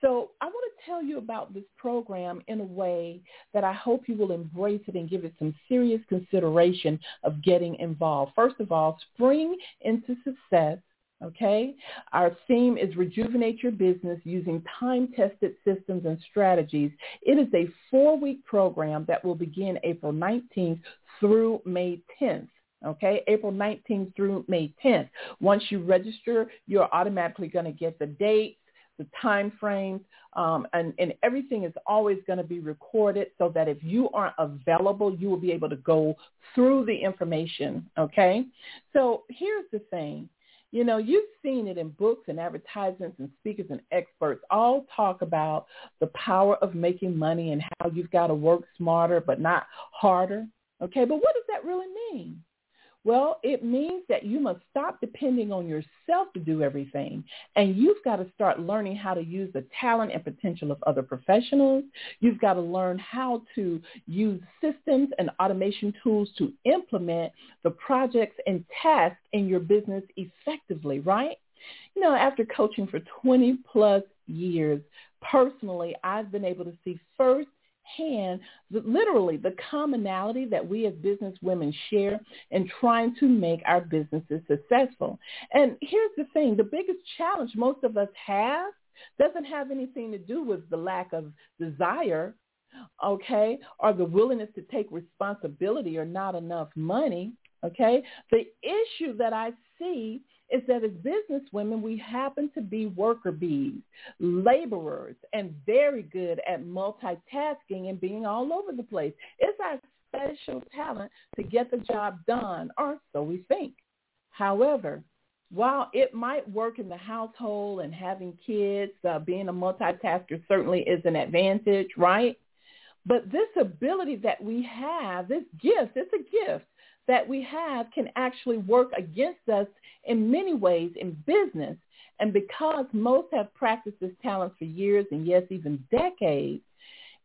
So I want to tell you about this program in a way that I hope you will embrace it and give it some serious consideration of getting involved. First of all, Spring into Success. Okay, our theme is Rejuvenate Your Business Using Time-Tested Systems and Strategies. It is a four-week program that will begin April nineteenth through May tenth. Okay, April nineteenth through May tenth. Once you register, you're automatically going to get the date, the time frames, um, and, and everything is always going to be recorded so that if you aren't available, you will be able to go through the information. Okay, so here's the thing. You know, you've seen it in books and advertisements and speakers and experts all talk about the power of making money and how you've got to work smarter but not harder. Okay, but what does that really mean? Well, it means that you must stop depending on yourself to do everything, and you've got to start learning how to use the talent and potential of other professionals. You've got to learn how to use systems and automation tools to implement the projects and tasks in your business effectively, right? You know, after coaching for twenty plus years, personally, I've been able to see first hand, literally the commonality that we as business women share in trying to make our businesses successful. And here's the thing, the biggest challenge most of us have doesn't have anything to do with the lack of desire, okay, or the willingness to take responsibility or not enough money, okay? The issue that I see is that as business women, we happen to be worker bees, laborers, and very good at multitasking and being all over the place. It's our special talent to get the job done, or so we think. However, while it might work in the household and having kids, uh, being a multitasker certainly is an advantage, right? But this ability that we have, this gift, it's a gift that we have can actually work against us in many ways in business. And because most have practiced this talent for years and yes, even decades,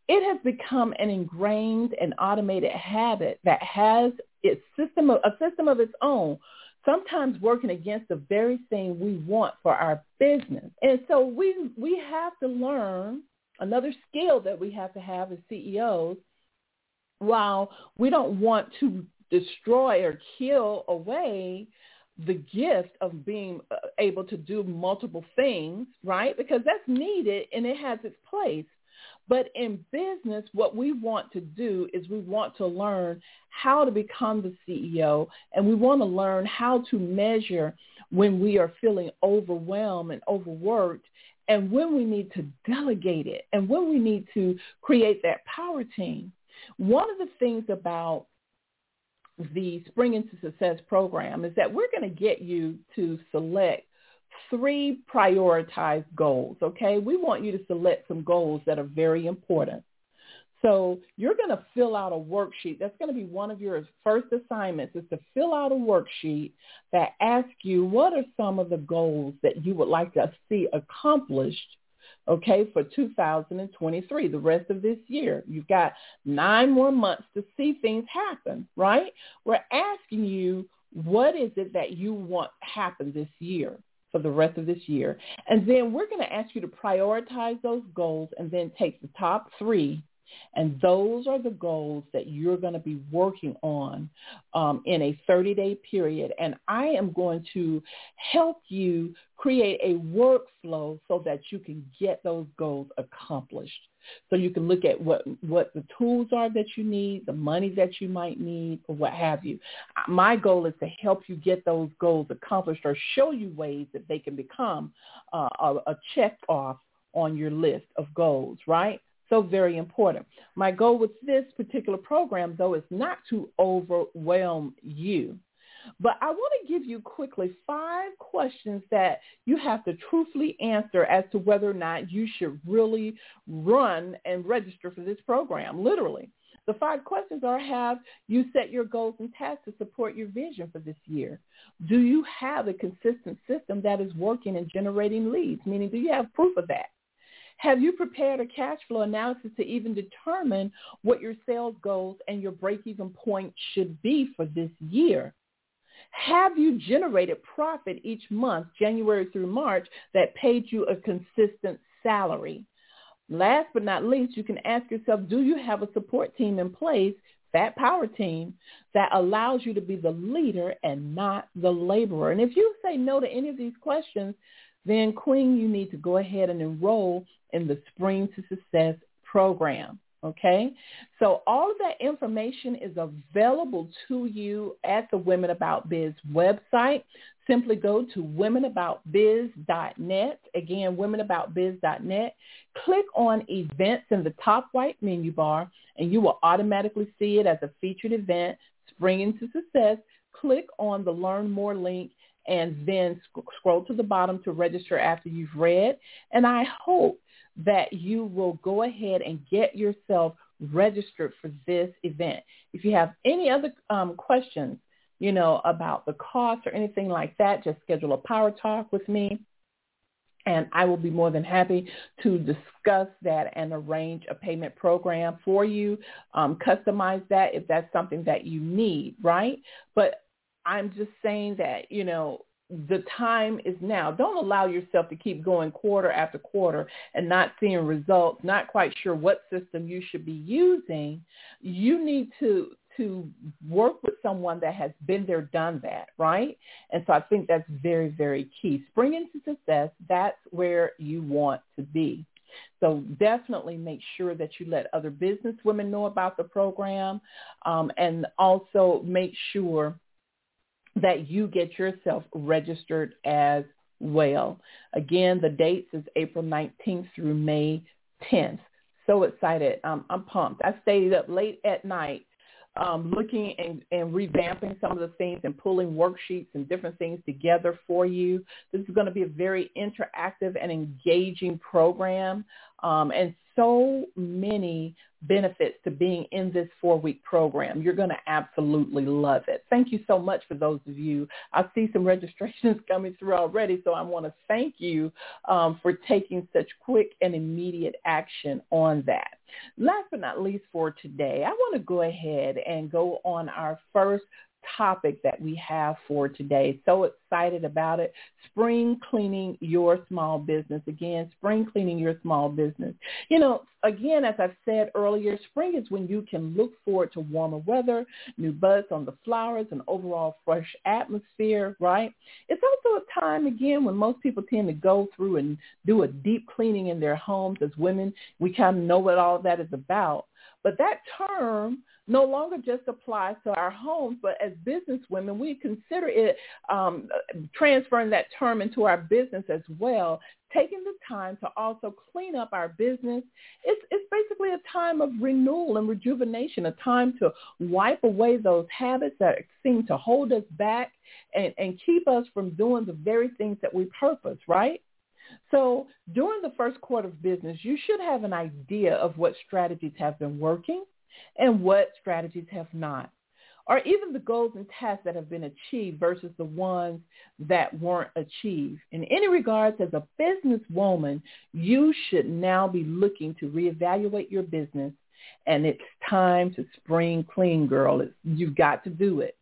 it has become an ingrained and automated habit that has its system of, a system of its own, sometimes working against the very thing we want for our business. And so we we have to learn, another skill that we have to have as C E Os, while we don't want to destroy or kill away the gift of being able to do multiple things, right? Because that's needed and it has its place. But in business, what we want to do is we want to learn how to become the C E O, and we want to learn how to measure when we are feeling overwhelmed and overworked, and when we need to delegate it, and when we need to create that power team. One of the things about the Spring into Success program is that we're going to get you to select three prioritized goals, okay? We want you to select some goals that are very important. So you're going to fill out a worksheet. That's going to be one of your first assignments, is to fill out a worksheet that asks you what are some of the goals that you would like to see accomplished, okay, for two thousand twenty-three, the rest of this year. You've got nine more months to see things happen, right? We're asking you, what is it that you want happen this year, for the rest of this year? And then we're going to ask you to prioritize those goals and then take the top three. And those are the goals that you're going to be working on um, in a thirty-day period. And I am going to help you create a workflow so that you can get those goals accomplished. So you can look at what, what the tools are that you need, the money that you might need, or what have you. My goal is to help you get those goals accomplished or show you ways that they can become uh, a, a check off on your list of goals, right? So very important. My goal with this particular program, though, is not to overwhelm you. But I want to give you quickly five questions that you have to truthfully answer as to whether or not you should really run and register for this program, literally. The five questions are, have you set your goals and tasks to support your vision for this year? Do you have a consistent system that is working and generating leads? Meaning, do you have proof of that? Have you prepared a cash flow analysis to even determine what your sales goals and your break-even point should be for this year? Have you generated profit each month, January through March, that paid you a consistent salary? Last but not least, you can ask yourself, do you have a support team in place, that power team, that allows you to be the leader and not the laborer? And if you say no to any of these questions, then, Queen, you need to go ahead and enroll in the Spring to Success program, okay? So all of that information is available to you at the Women About Biz website. Simply go to women about biz dot net, again, women about biz dot net. Click on Events in the top right menu bar, and you will automatically see it as a featured event, Spring to Success. Click on the Learn More link, and then sc- scroll to the bottom to register after you've read. And I hope that you will go ahead and get yourself registered for this event. If you have any other um, questions, you know, about the cost or anything like that, just schedule a power talk with me, and I will be more than happy to discuss that and arrange a payment program for you, um, customize that if that's something that you need, right? But I'm just saying that, you know, the time is now. Don't allow yourself to keep going quarter after quarter and not seeing results, not quite sure what system you should be using. You need to to work with someone that has been there, done that, right? And so I think that's very, very key. Spring into success, that's where you want to be. So definitely make sure that you let other business women know about the program, um, and also make sure that you get yourself registered as well. Again, the dates is April nineteenth through May tenth. So excited. Um, I'm pumped. I stayed up late at night um, looking and, and revamping some of the things and pulling worksheets and different things together for you. This is going to be a very interactive and engaging program, um, and so many benefits to being in this four-week program. You're going to absolutely love it. Thank you so much for those of you. I see some registrations coming through already, so I want to thank you um, for taking such quick and immediate action on that. Last but not least for today, I want to go ahead and go on our first topic that we have for today. So excited about it. Spring cleaning your small business. Again, spring cleaning your small business. You know, again, as I've said earlier, spring is when you can look forward to warmer weather, new buds on the flowers, and overall fresh atmosphere, right? It's also a time, again, when most people tend to go through and do a deep cleaning in their homes. As women, we kind of know what all that is about. But that term no longer just applies to our homes, but as business women, we consider it um, transferring that term into our business as well. Taking the time to also clean up our business, it's, it's basically a time of renewal and rejuvenation, a time to wipe away those habits that seem to hold us back and, and keep us from doing the very things that we purpose, right? So during the first quarter of business, you should have an idea of what strategies have been working and what strategies have not, or even the goals and tasks that have been achieved versus the ones that weren't achieved. In any regards, as a businesswoman, you should now be looking to reevaluate your business, and it's time to spring clean, girl. It's, you've got to do it.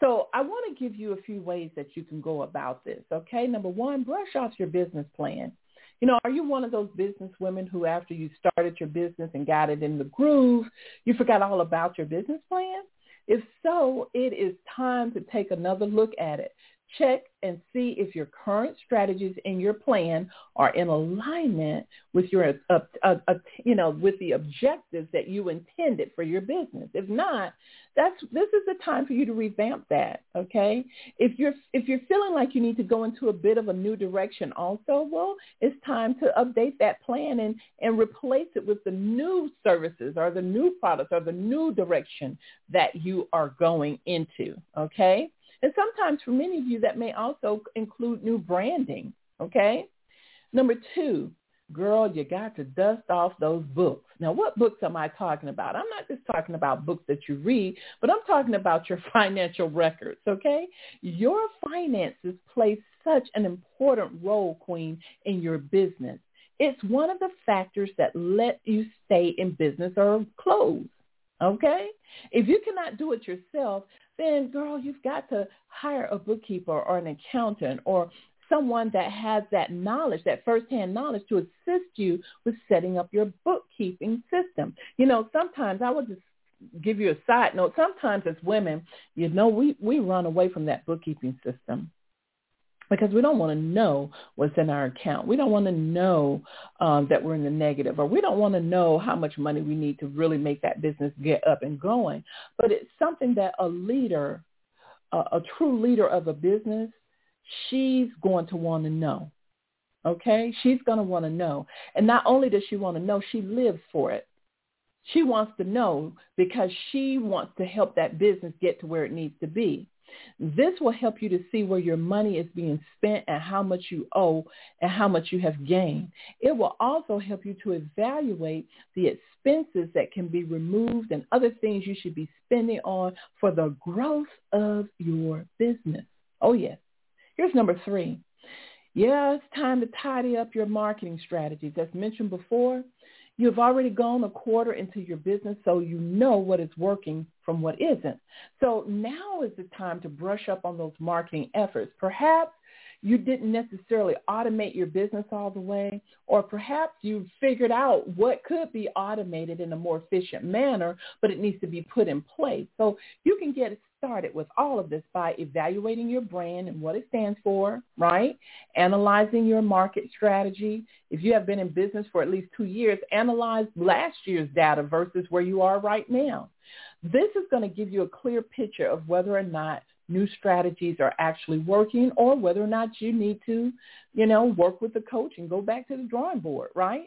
So I want to give you a few ways that you can go about this, okay? Number one, brush off your business plan. You know, are you one of those business women who after you started your business and got it in the groove, you forgot all about your business plan? If so, it is time to take another look at it. Check and see if your current strategies in your plan are in alignment with your, uh, uh, uh, you know, with the objectives that you intended for your business. If not, that's this is the time for you to revamp that. Okay, if you're if you're feeling like you need to go into a bit of a new direction, also, well, it's time to update that plan and and replace it with the new services or the new products or the new direction that you are going into. Okay. And sometimes for many of you, that may also include new branding, okay? Number two, girl, you got to dust off those books. Now, what books am I talking about? I'm not just talking about books that you read, but I'm talking about your financial records, okay? Your finances play such an important role, Queen, in your business. It's one of the factors that let you stay in business or close, okay? If you cannot do it yourself, then, girl, you've got to hire a bookkeeper or an accountant or someone that has that knowledge, that firsthand knowledge to assist you with setting up your bookkeeping system. You know, sometimes I would just give you a side note. Sometimes as women, you know, we, we run away from that bookkeeping system, because we don't want to know what's in our account. We don't want to know um, that we're in the negative, or we don't want to know how much money we need to really make that business get up and going. But it's something that a leader, a, a true leader of a business, she's going to want to know, okay? She's going to want to know. And not only does she want to know, she lives for it. She wants to know because she wants to help that business get to where it needs to be. This will help you to see where your money is being spent and how much you owe and how much you have gained. It will also help you to evaluate the expenses that can be removed and other things you should be spending on for the growth of your business. Oh, yes. Here's number three. Yeah, it's time to tidy up your marketing strategies. As mentioned before, you've already gone a quarter into your business, so you know what is working from what isn't. So now is the time to brush up on those marketing efforts. Perhaps you didn't necessarily automate your business all the way, or perhaps you figured out what could be automated in a more efficient manner, but it needs to be put in place. So you can get started with all of this by evaluating your brand and what it stands for, right? Analyzing your market strategy. If you have been in business for at least two years, analyze last year's data versus where you are right now. This is going to give you a clear picture of whether or not new strategies are actually working or whether or not you need to, you know, work with the coach and go back to the drawing board, right?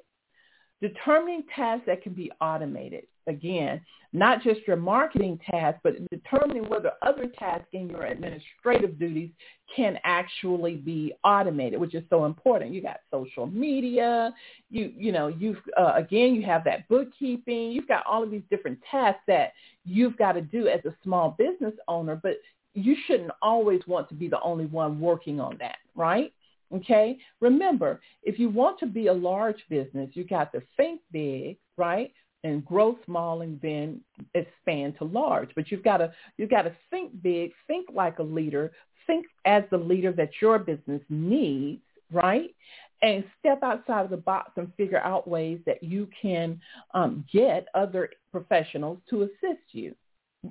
Determining tasks that can be automated. Again, not just your marketing tasks, but determining whether other tasks in your administrative duties can actually be automated, which is so important. You got social media, you you know, you've, uh, again, you have that bookkeeping, you've got all of these different tasks that you've got to do as a small business owner, but you shouldn't always want to be the only one working on that, right? Okay. Remember, if you want to be a large business, you got to think big, right? And grow small and then expand to large. But you've got to, you've got to think big, think like a leader, think as the leader that your business needs, right? And step outside of the box and figure out ways that you can um, get other professionals to assist you.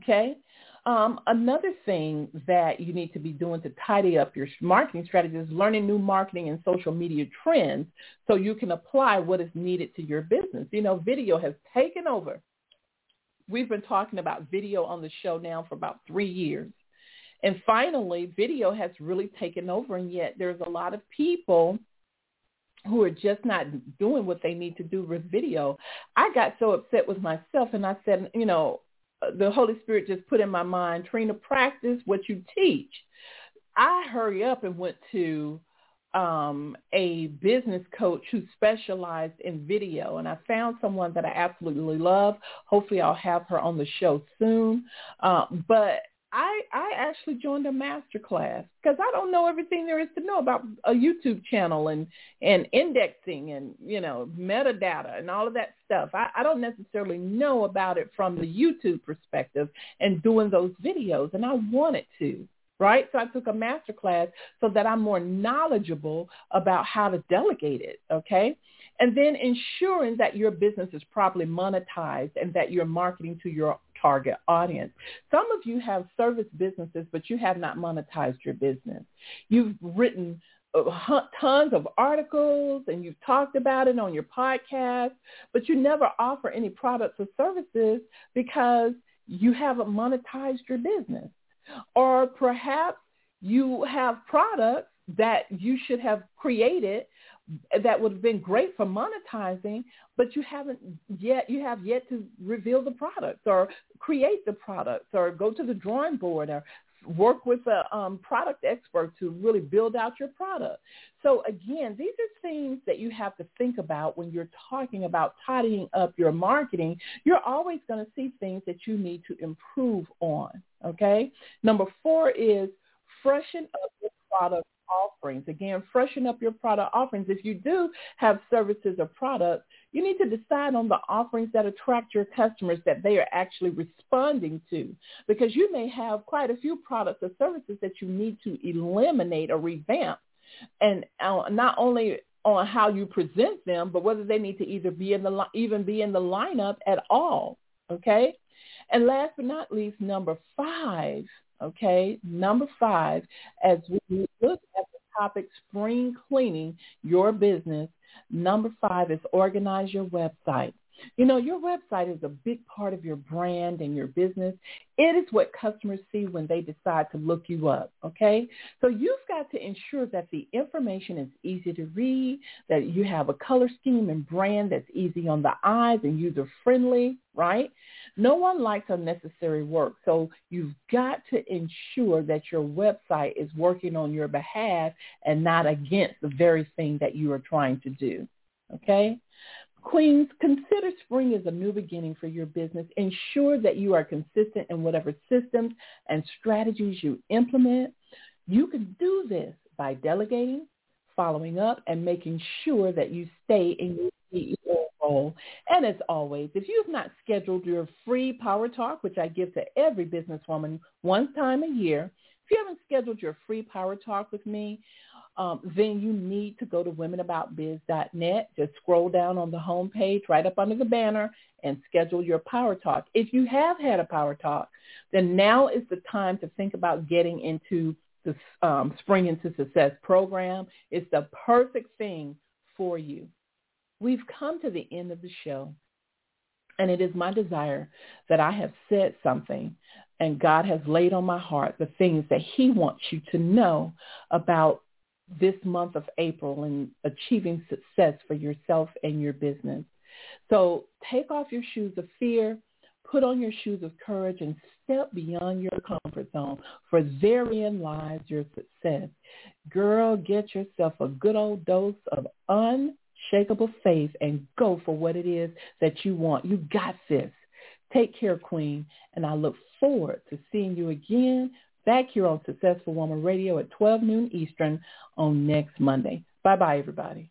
Okay. Um, another thing that you need to be doing to tidy up your marketing strategy is learning new marketing and social media trends so you can apply what is needed to your business. You know, video has taken over. We've been talking about video on the show now for about three years. And finally, video has really taken over, and yet there's a lot of people who are just not doing what they need to do with video. I got so upset with myself, and I said, you know, the Holy Spirit just put in my mind, Trina, practice what you teach. I hurry up and went to um, a business coach who specialized in video, and I found someone that I absolutely love. Hopefully I'll have her on the show soon. Uh, but I, I actually joined a master class because I don't know everything there is to know about a YouTube channel and, and indexing and, you know, metadata and all of that stuff. I, I don't necessarily know about it from the YouTube perspective and doing those videos, and I wanted to, right? So I took a master class so that I'm more knowledgeable about how to delegate it, okay? And then ensuring that your business is properly monetized and that you're marketing to your target audience. Some of you have service businesses, but you have not monetized your business. You've written tons of articles and you've talked about it on your podcast, but you never offer any products or services because you haven't monetized your business. Or perhaps you have products that you should have created that would have been great for monetizing, but you haven't yet, you have yet to reveal the products or create the products or go to the drawing board or work with a um, product expert to really build out your product. So again, these are things that you have to think about when you're talking about tidying up your marketing. You're always going to see things that you need to improve on, okay? Number four is freshen up your product offerings. Again, freshen up your product offerings. If you do have services or products, you need to decide on the offerings that attract your customers that they are actually responding to, because you may have quite a few products or services that you need to eliminate or revamp, and not only on how you present them, but whether they need to either be in the even be in the lineup at all. Okay, and last but not least, number five. Okay, number five, as we look at the topic spring cleaning your business, number five is organize your website. You know, your website is a big part of your brand and your business. It is what customers see when they decide to look you up, okay? So you've got to ensure that the information is easy to read, that you have a color scheme and brand that's easy on the eyes and user-friendly, right? No one likes unnecessary work, so you've got to ensure that your website is working on your behalf and not against the very thing that you are trying to do, okay? Queens, consider spring as a new beginning for your business. Ensure that you are consistent in whatever systems and strategies you implement. You can do this by delegating, following up, and making sure that you stay in your C E O role. And as always, if you have not scheduled your free power talk, which I give to every businesswoman one time a year, if you haven't scheduled your free power talk with me, Um, then you need to go to women about biz dot net. Just scroll down on the homepage right up under the banner and schedule your power talk. If you have had a power talk, then now is the time to think about getting into the um, Spring into Success program. It's the perfect thing for you. We've come to the end of the show, and it is my desire that I have said something and God has laid on my heart the things that he wants you to know about this month of April and achieving success for yourself and your business. So take off your shoes of fear, put on your shoes of courage, and step beyond your comfort zone, for therein lies your success. Girl, get yourself a good old dose of unshakable faith and go for what it is that you want. You got this. Take care, Queen, and I look forward to seeing you again back here on Successful Woman Radio at twelve noon Eastern on next Monday. Bye-bye, everybody.